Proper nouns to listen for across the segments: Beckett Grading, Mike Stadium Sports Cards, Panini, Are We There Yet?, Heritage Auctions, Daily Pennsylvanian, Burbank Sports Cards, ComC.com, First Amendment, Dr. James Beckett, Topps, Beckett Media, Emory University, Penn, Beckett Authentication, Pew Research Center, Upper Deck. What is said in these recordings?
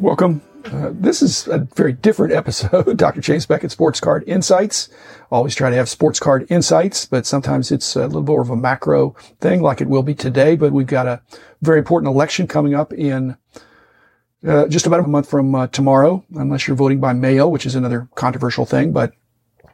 Welcome. This is a very different episode, Dr. James Beckett Sports Card Insights. Always try to have sports card insights, but sometimes it's a little more of a macro thing like it will be today. But we've got a very important election coming up in just about a month from tomorrow, unless you're voting by mail, which is another controversial thing. But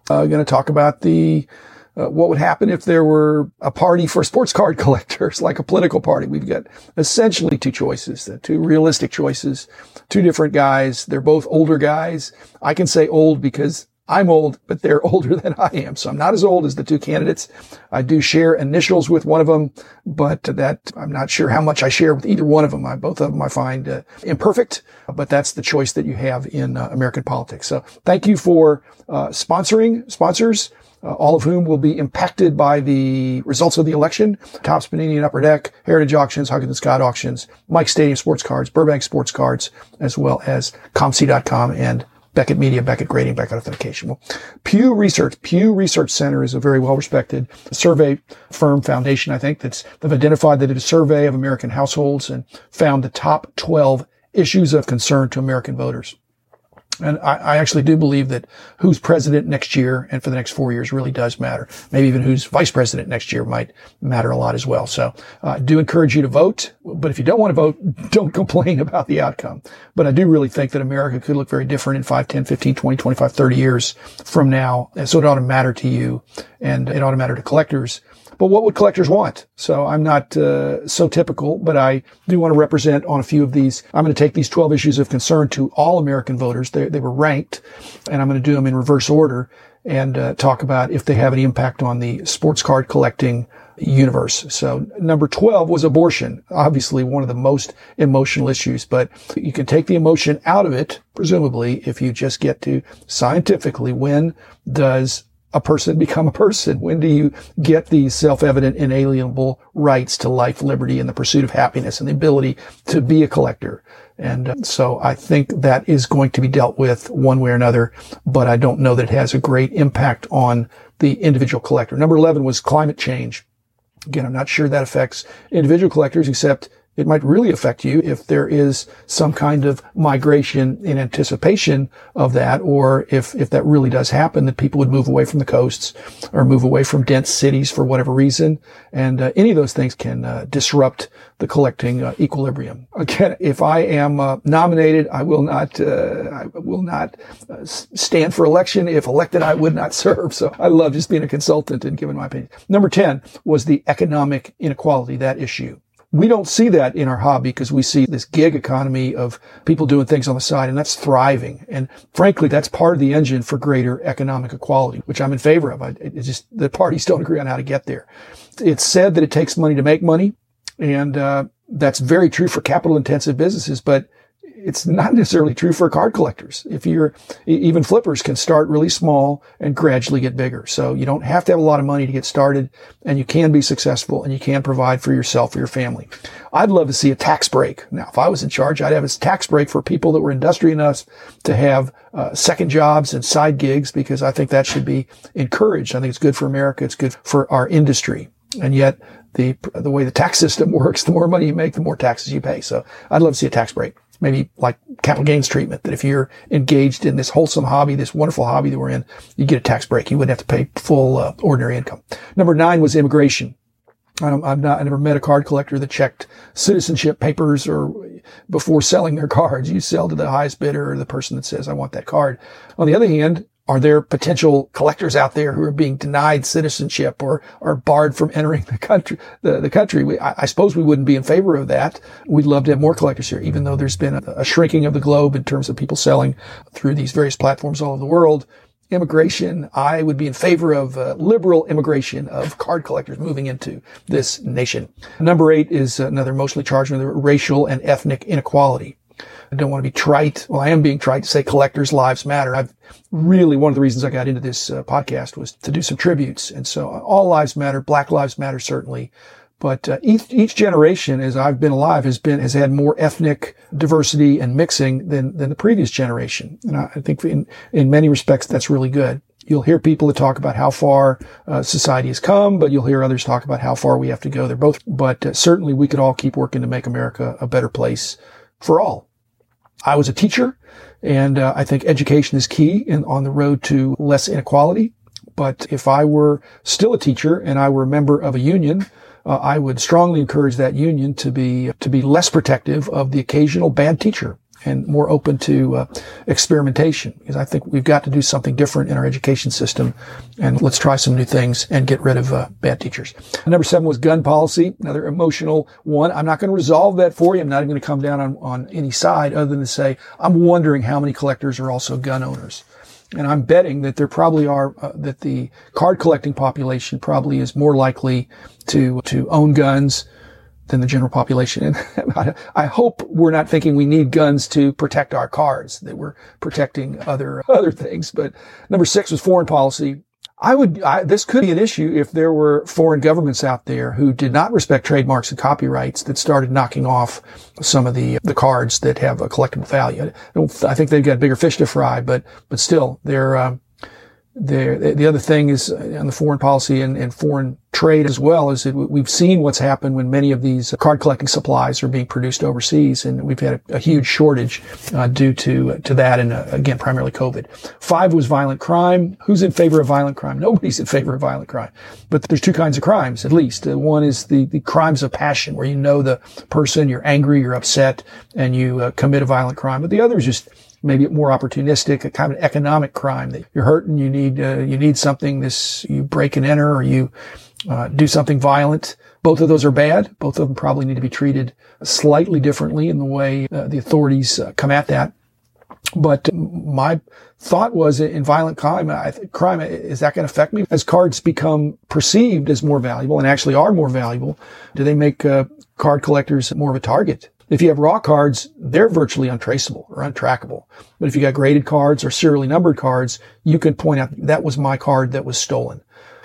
I'm going to talk about the what would happen if there were a party for sports card collectors, like a political party. We've got essentially two choices, the two realistic choices, two different guys. They're both older guys. I can say old because I'm old, but they're older than I am. So I'm not as old as the two candidates. I do share initials with one of them, but that I'm not sure how much I share with either one of them. Both of them I find imperfect, but that's the choice that you have in American politics. So thank you for sponsors. All of whom will be impacted by the results of the election. Topps, Panini, and Upper Deck, Heritage Auctions, Huggins & Scott Auctions, Mike Stadium Sports Cards, Burbank Sports Cards, as well as ComC.com and Beckett Media, Beckett Grading, Beckett Authentication. Well, Pew Research Center is a very well-respected survey firm foundation, I think, they've identified that it did a survey of American households and found the top 12 issues of concern to American voters. And I actually do believe that who's president next year and for the next 4 years really does matter. Maybe even who's vice president next year might matter a lot as well. So I do encourage you to vote. But if you don't want to vote, don't complain about the outcome. But I do really think that America could look very different in 5, 10, 15, 20, 25, 30 years from now. And so it ought to matter to you and it ought to matter to collectors. But what would collectors want? So I'm not so typical, but I do want to represent on a few of these. I'm going to take these 12 issues of concern to all American voters. They were ranked, and I'm going to do them in reverse order and talk about if they have any impact on the sports card collecting universe. So number 12 was abortion, obviously one of the most emotional issues, but you can take the emotion out of it, presumably, if you just get to scientifically when does a person become a person? When do you get these self-evident, inalienable rights to life, liberty, and the pursuit of happiness and the ability to be a collector? And so I think that is going to be dealt with one way or another, but I don't know that it has a great impact on the individual collector. Number 11 was climate change. Again, I'm not sure that affects individual collectors, except it might really affect you if there is some kind of migration in anticipation of that, or if that really does happen, that people would move away from the coasts or move away from dense cities for whatever reason. And any of those things can disrupt the collecting equilibrium. Again, if I am nominated, I will not stand for election. If elected, I would not serve. So I love just being a consultant and giving my opinion. Number 10 was the economic inequality, that issue. We don't see that in our hobby because we see this gig economy of people doing things on the side, and that's thriving. And frankly, that's part of the engine for greater economic equality, which I'm in favor of. It's just the parties don't agree on how to get there. It's said that it takes money to make money, and that's very true for capital-intensive businesses, but it's not necessarily true for card collectors. If you're, even flippers can start really small and gradually get bigger. So you don't have to have a lot of money to get started, and you can be successful and you can provide for yourself or your family. I'd love to see a tax break. Now, if I was in charge, I'd have a tax break for people that were industrious enough to have second jobs and side gigs, because I think that should be encouraged. I think it's good for America. It's good for our industry. And yet the way the tax system works, the more money you make, the more taxes you pay. So I'd love to see a tax break. Maybe like capital gains treatment, that if you're engaged in this wholesome hobby, this wonderful hobby that we're in, you get a tax break. You wouldn't have to pay full ordinary income. Number 9 was immigration. I never met a card collector that checked citizenship papers or before selling their cards. You sell to the highest bidder or the person that says, I want that card. On the other hand, are there potential collectors out there who are being denied citizenship or are barred from entering the country? I suppose we wouldn't be in favor of that. We'd love to have more collectors here, even though there's been a shrinking of the globe in terms of people selling through these various platforms all over the world. Immigration, I would be in favor of liberal immigration of card collectors moving into this nation. Number 8 is another mostly charged with racial and ethnic inequality. I don't want to be trite. Well, I am being trite to say collectors' lives matter. One of the reasons I got into this podcast was to do some tributes. And so all lives matter. Black lives matter, certainly. But each generation, as I've been alive, has had more ethnic diversity and mixing than the previous generation. And I think in many respects, that's really good. You'll hear people that talk about how far society has come, but you'll hear others talk about how far we have to go. But certainly we could all keep working to make America a better place for all. I was a teacher, and I think education is key on the road to less inequality. But if I were still a teacher and I were a member of a union, I would strongly encourage that union to be less protective of the occasional bad teacher and more open to experimentation, because I think we've got to do something different in our education system, and let's try some new things and get rid of bad teachers. Number 7 was gun policy, another emotional one. I'm not going to resolve that for you. I'm not even going to come down on any side other than to say I'm wondering how many collectors are also gun owners. And I'm betting that there probably are, that the card collecting population probably is more likely to own guns than the general population. And I hope we're not thinking we need guns to protect our cards, that we're protecting other things. But number 6 was foreign policy. This could be an issue if there were foreign governments out there who did not respect trademarks and copyrights that started knocking off some of the cards that have a collectible value. I think they've got bigger fish to fry, but still, the other thing is on the foreign policy and foreign trade as well is that we've seen what's happened when many of these card collecting supplies are being produced overseas, and we've had a huge shortage due to that, and again, primarily COVID. 5 was violent crime. Who's in favor of violent crime? Nobody's in favor of violent crime. But there's 2 kinds of crimes, at least. One is the crimes of passion, where you know the person, you're angry, you're upset, and you commit a violent crime. But the other is just maybe more opportunistic, a kind of economic crime that you're hurting, you need something, you break and enter, or you do something violent. Both of those are bad. Both of them probably need to be treated slightly differently in the way the authorities come at that. But my thought was, in violent crime, is that going to affect me? As cards become perceived as more valuable, and actually are more valuable, do they make card collectors more of a target? If you have raw cards, they're virtually untraceable or untrackable. But if you got graded cards or serially numbered cards, you can point out that was my card that was stolen.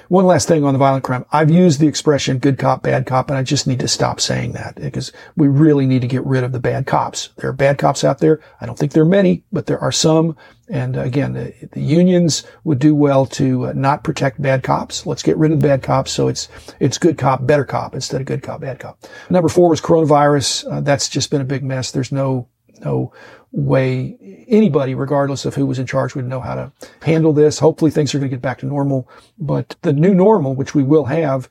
One last thing on the violent crime. I've used the expression good cop, bad cop, and I just need to stop saying that, because we really need to get rid of the bad cops. There are bad cops out there. I don't think there are many, but there are some. And again, the unions would do well to not protect bad cops. Let's get rid of the bad cops, so it's good cop, better cop instead of good cop, bad cop. Number 4 was coronavirus. That's just been a big mess. There's no way anybody, regardless of who was in charge, would know how to handle this. Hopefully things are going to get back to normal, but the new normal, which we will have,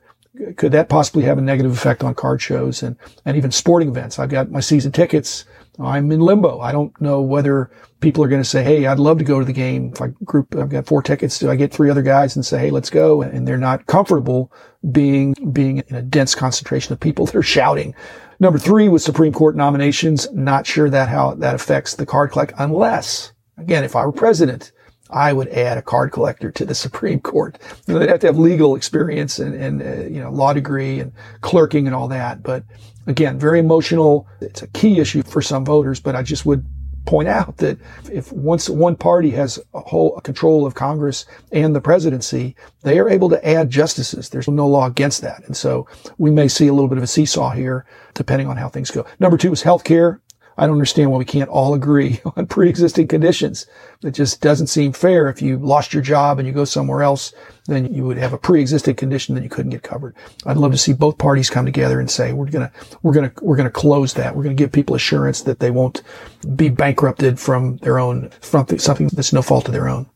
could that possibly have a negative effect on card shows and even sporting events? I've got my season tickets. I'm in limbo. I don't know whether people are going to say, hey, I'd love to go to the game. If I group, I've got 4 tickets, do I get 3 other guys and say, hey, let's go? And they're not comfortable being in a dense concentration of people that are shouting. Number 3 was Supreme Court nominations. Not sure how that affects the card collect, unless, again, if I were president, I would add a card collector to the Supreme Court. They'd have to have legal experience and law degree and clerking and all that. But again, very emotional. It's a key issue for some voters, but I just would point out that if once one party has a control of Congress and the presidency, they are able to add justices. There's no law against that. And so we may see a little bit of a seesaw here, depending on how things go. Number 2 is healthcare. I don't understand why we can't all agree on pre-existing conditions. It just doesn't seem fair. If you lost your job and you go somewhere else, then you would have a pre-existing condition that you couldn't get covered. I'd love to see both parties come together and say, we're going to close that. We're going to give people assurance that they won't be bankrupted from something that's no fault of their own.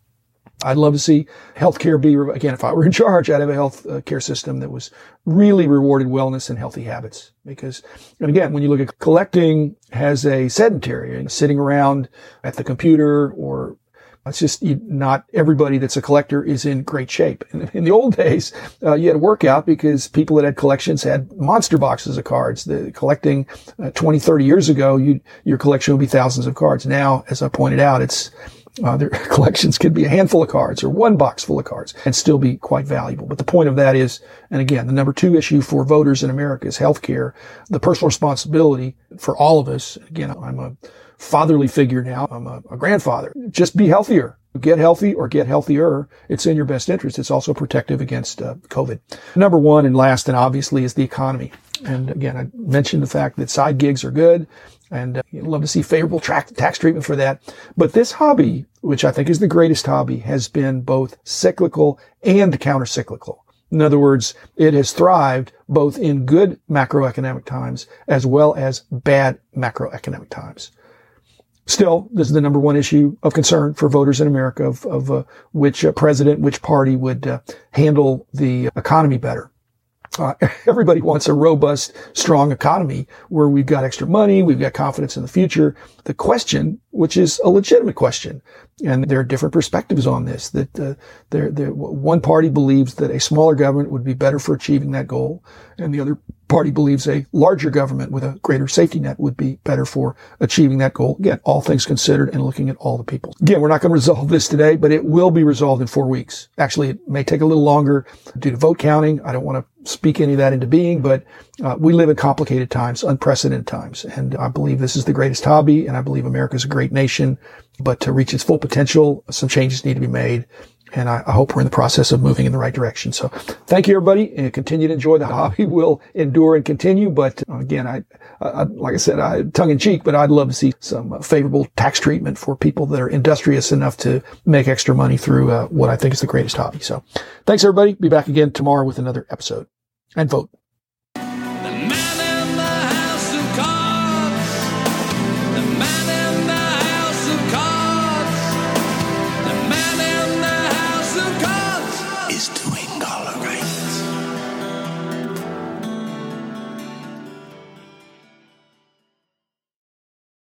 I'd love to see healthcare be, again, if I were in charge, I'd have a healthcare system that was really rewarded wellness and healthy habits. Because, and again, when you look at collecting as a sedentary and sitting around at the computer, or it's just not everybody that's a collector is in great shape. In the old days, you had to work out because people that had collections had monster boxes of cards. The collecting 20, 30 years ago, your collection would be thousands of cards. Now, as I pointed out, their collections could be a handful of cards or one box full of cards and still be quite valuable. But the point of that is, and again, the number 2 issue for voters in America is healthcare, the personal responsibility for all of us. Again, I'm a fatherly figure now. I'm a grandfather. Just be healthier. Get healthy or get healthier. It's in your best interest. It's also protective against COVID. Number 1 and last, and obviously, is the economy. And again, I mentioned the fact that side gigs are good, and you'd love to see favorable tax treatment for that. But this hobby, which I think is the greatest hobby, has been both cyclical and counter-cyclical. In other words, it has thrived both in good macroeconomic times as well as bad macroeconomic times. still, this is the number one issue of concern for voters in America of which president, which party would handle the economy better. Everybody wants a robust, strong economy where we've got extra money, we've got confidence in the future. The question, which is a legitimate question, and there are different perspectives on this, that one party believes that a smaller government would be better for achieving that goal, and the other party believes a larger government with a greater safety net would be better for achieving that goal. Again, all things considered and looking at all the people. Again, we're not going to resolve this today, but it will be resolved in 4 weeks. Actually, it may take a little longer due to vote counting. I don't want to speak any of that into being, but we live in complicated times, unprecedented times. And I believe this is the greatest hobby, and I believe America is a great nation. But to reach its full potential, some changes need to be made. And I hope we're in the process of moving in the right direction. So thank you, everybody, and continue to enjoy the hobby. We'll endure and continue. But again, I like I said, tongue in cheek, but I'd love to see some favorable tax treatment for people that are industrious enough to make extra money through what I think is the greatest hobby. So thanks, everybody. Be back again tomorrow with another episode. And vote.